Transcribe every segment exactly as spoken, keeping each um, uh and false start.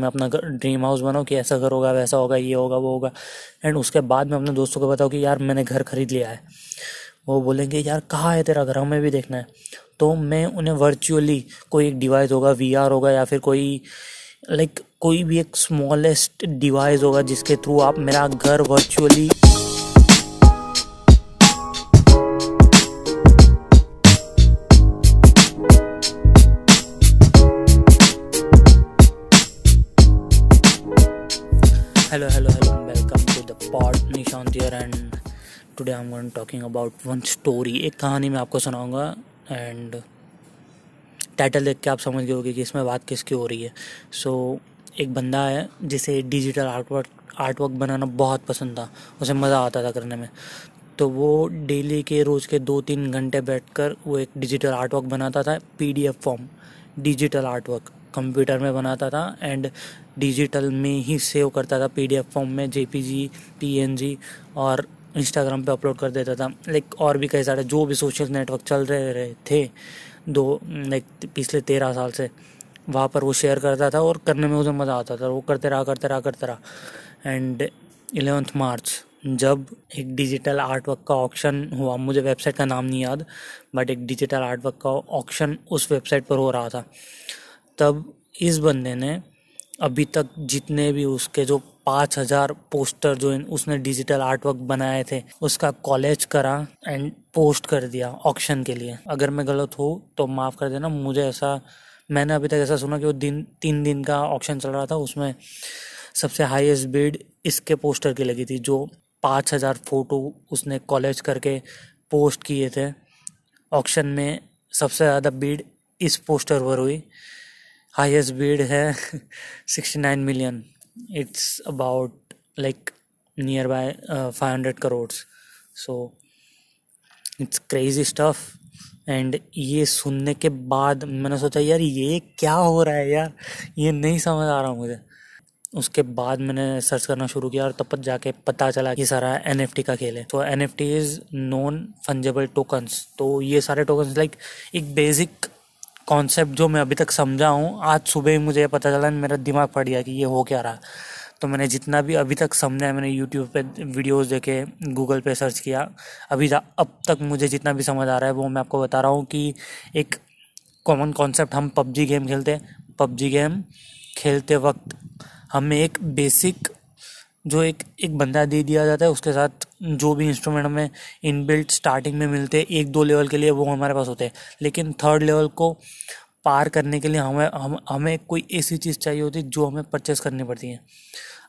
मैं अपना dream house बनाऊँ कि ऐसा घर होगा, वैसा होगा, ये होगा, वो होगा। एंड उसके बाद मैं अपने दोस्तों को बताऊँ कि यार मैंने घर खरीद लिया है। वो बोलेंगे यार कहाँ है तेरा घर, हमें भी देखना है। तो मैं उन्हें वर्चुअली कोई एक डिवाइस होगा, वीआर होगा या फिर कोई लाइक कोई भी एक स्मॉलेस्ट डिवाइस होगा जिसके थ्रू आप मेरा घर virtually hello hello hello welcome to the pod, Nishant here, and today I'm going to talking about one story. एक कहानी मैं आपको सुनाऊंगा and टाइटल देख के आप समझ गए होंगे कि इसमें बात किसकी हो रही है। सो so, एक बंदा है जिसे डिजिटल आर्टवर्क आर्टवर्क बनाना बहुत पसंद था, उसे मज़ा आता था करने में। तो वो डेली के रोज़ के दो तीन घंटे बैठकर वो एक डिजिटल आर्टवर्क बनाता था PDF form, digital artwork computer में बनाता था एंड डिजिटल में ही सेव करता था पीडीएफ फॉर्म में, जेपीजी, पीएनजी, और इंस्टाग्राम पे अपलोड कर देता था। लाइक और भी कई सारे जो भी सोशल नेटवर्क चल रहे थे दो लाइक पिछले तेरह साल से, वहाँ पर वो शेयर करता था और करने में उसे मज़ा आता था। वो करते रहा करते रहा करते रहा एंड इलेवेंथ मार्च जब एक डिजिटल आर्टवर्क का ऑक्शन हुआ, मुझे वेबसाइट का नाम नहीं याद, बट एक डिजिटल आर्टवर्क का ऑक्शन उस वेबसाइट पर हो रहा था, तब इस बंदे ने अभी तक जितने भी उसके जो पाँच हज़ार पोस्टर जो उसने डिजिटल आर्टवर्क बनाए थे उसका कॉलेज करा एंड पोस्ट कर दिया ऑक्शन के लिए। अगर मैं गलत हूँ तो माफ़ कर देना, मुझे ऐसा मैंने अभी तक ऐसा सुना कि वो दिन तीन दिन का ऑक्शन चल रहा था, उसमें सबसे हाईएस्ट बिड इसके पोस्टर की लगी थी जो पाँच हज़ार फ़ोटो उसने कॉलेज करके पोस्ट किए थे। ऑक्शन में सबसे ज़्यादा बिड इस पोस्टर पर हुई, हाईएस्ट बिड है sixty nine million, it's about like near by five hundred crore. So it's crazy stuff. And ये सुनने के बाद मैंने सोचा यार ये क्या हो रहा है यार, ये नहीं समझ आ रहा मुझे। उसके बाद मैंने सर्च करना शुरू किया और तब तक जाके पता चला ये सारा एनएफटी का खेल है। तो NFT is non fungible tokens. तो ये सारे टोकन्स लाइक एक बेसिक कॉन्सेप्ट जो मैं अभी तक समझा हूँ, आज सुबह ही मुझे पता चला, मेरा दिमाग फट गया कि ये हो क्या रहा। तो मैंने जितना भी अभी तक समझा है, मैंने यूट्यूब पे वीडियोस देखे, गूगल पे सर्च किया, अभी अब तक मुझे जितना भी समझ आ रहा है वो मैं आपको बता रहा हूँ। कि एक कॉमन कॉन्सेप्ट, हम पबजी गेम खेलते पबजी गेम खेलते वक्त हमें एक बेसिक जो एक एक बंदा दे दिया जाता है, उसके साथ जो भी इंस्ट्रूमेंट हमें इनबिल्ट स्टार्टिंग में मिलते हैं एक दो लेवल के लिए वो हमारे पास होते हैं, लेकिन थर्ड लेवल को पार करने के लिए हमें हम हमें कोई ऐसी चीज़ चाहिए होती है जो हमें परचेस करनी पड़ती है।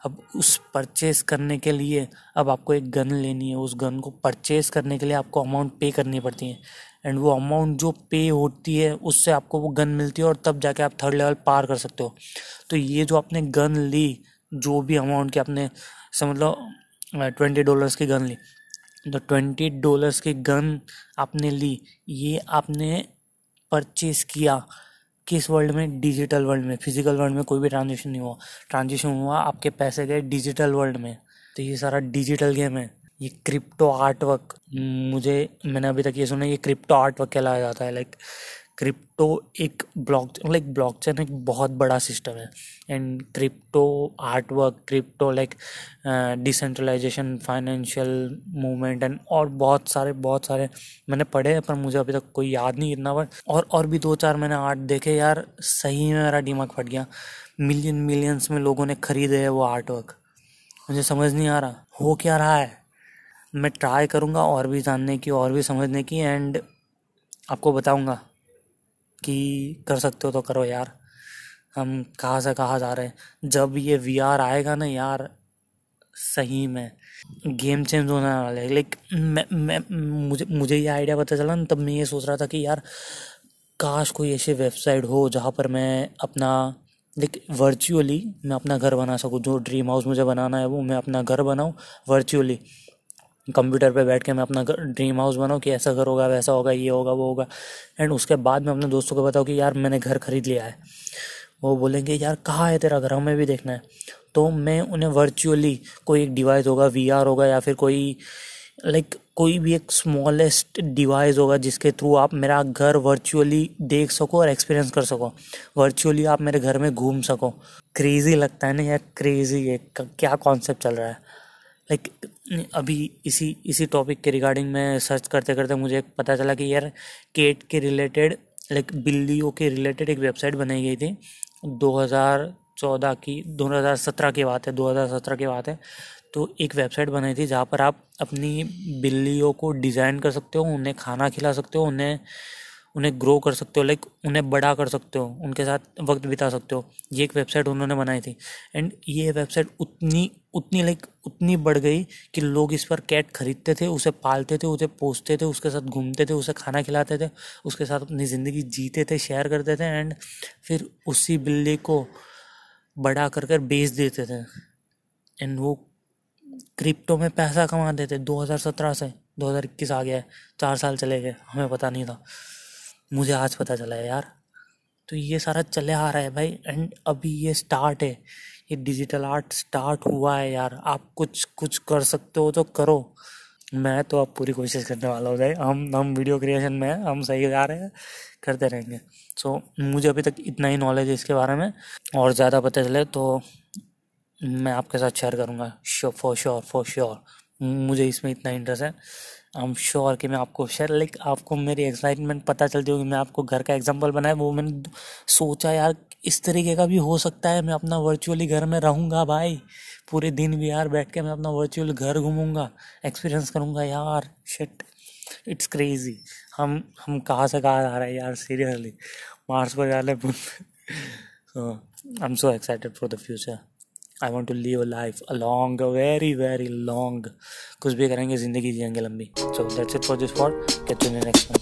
अब उस परचेस करने के लिए अब आपको एक गन लेनी है, उस गन को परचेस करने के लिए आपको अमाउंट पे करनी पड़ती है एंड वो अमाउंट जो पे होती है उससे आपको वो गन मिलती है और तब जाके आप थर्ड लेवल पार कर सकते हो। तो ये जो आपने गन ली, जो भी अमाउंट की आपने समझ लो ट्वेंटी डॉलर्स की गन ली, तो ट्वेंटी डॉलर्स की गन आपने ली, ये आपने परचेस किया किस वर्ल्ड में, डिजिटल वर्ल्ड में। फिजिकल वर्ल्ड में कोई भी ट्रांजेक्शन नहीं हुआ, ट्रांजेक्शन हुआ आपके पैसे गए डिजिटल वर्ल्ड में। तो ये सारा डिजिटल गेम है, ये क्रिप्टो आर्टवर्क, मुझे मैंने अभी तक ये सुना ये क्रिप्टो आर्टवर्क कहलाया जाता है। लाइक क्रिप्टो एक ब्लॉक लाइक ब्लॉकचेन एक बहुत बड़ा सिस्टम है and crypto artwork, crypto like decentralisation, financial movement and और बहुत सारे बहुत सारे मैंने पढ़े हैं पर मुझे अभी तक कोई याद नहीं इतना। बट और और भी दो चार मैंने आर्ट देखे, यार सही में मेरा दिमाग फट गया। मिलियन मिलियंस में लोगों ने खरीदे है वो आर्टवर्क, मुझे समझ नहीं आ रहा हो क्या रहा है। मैं ट्राई करूँगा और भी जानने की और भी समझने की एंड आपको बताऊँगा कि कर सकते हो तो करो यार, हम कहाँ से कहाँ जा रहे हैं। जब ये वीआर आएगा ना यार, सही में गेम चेंज होने वाला है। लाइक मैं मैं मुझे मुझे ये आइडिया पता चला ना, तब मैं ये सोच रहा था कि यार काश कोई ऐसी वेबसाइट हो जहाँ पर मैं अपना लाइक वर्चुअली मैं अपना घर बना सकूँ। जो ड्रीम हाउस मुझे बनाना है वो मैं अपना घर बनाऊँ वर्चुअली, कंप्यूटर पे बैठ के मैं अपना ड्रीम हाउस बनाऊँ कि ऐसा घर होगा, वैसा होगा, ये होगा, वो होगा। एंड उसके बाद मैं अपने दोस्तों को बताऊँ कि यार मैंने घर खरीद लिया है। वो बोलेंगे यार कहाँ है तेरा घर, हमें भी देखना है। तो मैं उन्हें वर्चुअली कोई एक डिवाइस होगा, वीआर होगा या फिर कोई लाइक कोई भी एक स्मॉलेस्ट डिवाइस होगा जिसके थ्रू आप मेरा घर वर्चुअली देख सको और एक्सपीरियंस कर सको, वर्चुअली आप मेरे घर में घूम सको। क्रेज़ी लगता है ना यार, क्रेज़ी है, क्या कॉन्सेप्ट चल रहा है। लाइक अभी इसी इसी टॉपिक के रिगार्डिंग मैं सर्च करते करते मुझे पता चला कि यार कैट के रिलेटेड, लाइक बिल्लियों के रिलेटेड एक वेबसाइट बनाई गई थी दो हज़ार चौदह की दो हज़ार सत्रह की बात है दो हज़ार सत्रह की बात है। तो एक वेबसाइट बनाई थी जहाँ पर आप अपनी बिल्लियों को डिज़ाइन कर सकते हो, उन्हें खाना खिला सकते हो, उन्हें उन्हें ग्रो कर सकते हो, लाइक उन्हें बड़ा कर सकते हो, उनके साथ वक्त बिता सकते हो। ये एक वेबसाइट उन्होंने बनाई थी एंड ये वेबसाइट उतनी उतनी लाइक उतनी बढ़ गई कि लोग इस पर कैट खरीदते थे, उसे पालते थे, उसे पोसते थे, उसके साथ घूमते थे, उसे खाना खिलाते थे, उसके साथ अपनी ज़िंदगी जीते थे, शेयर करते थे एंड फिर उसी बिल्ली को बड़ा कर कर बेच देते थे एंड वो क्रिप्टो में पैसा कमाते थे। दो हज़ार सत्रह से दो हज़ार इक्कीस आ गया है, चार साल चले गए, हमें पता नहीं था, मुझे आज पता चला है यार। तो ये सारा चले आ रहा है भाई एंड अभी ये स्टार्ट है, ये डिजिटल आर्ट स्टार्ट हुआ है यार। आप कुछ कुछ कर सकते हो तो करो, मैं तो अब पूरी कोशिश करने वाला हूँ भाई। हम हम वीडियो क्रिएशन में हैं, हम सही जा रहे हैं, करते रहेंगे। सो so, मुझे अभी तक इतना ही नॉलेज है इसके बारे में, और ज़्यादा पता चले तो मैं आपके साथ शेयर करूँगा। Sure for sure for sure मुझे इसमें इतना इंटरेस्ट है, आई एम श्योर कि मैं आपको शेयर, लाइक आपको मेरी एक्साइटमेंट पता चलती होगी। मैं आपको घर का एग्जांपल बनाया, वो मैंने सोचा यार इस तरीके का भी हो सकता है। मैं अपना वर्चुअली घर में रहूँगा भाई पूरे दिन भी यार, बैठ के मैं अपना वर्चुअल घर घूमूँगा, एक्सपीरियंस करूँगा यार। शिट इट्स क्रेजी, हम हम कहाँ से कहाँ आ रहे हैं यार, सीरियसली मार्स पर जा रहे। So I am so excited for the future, I want to live a life a long, very very long. कुछ भी करेंगे, ज़िंदगी जियेंगे लंबी। So that's it for this pod, catch you in the next.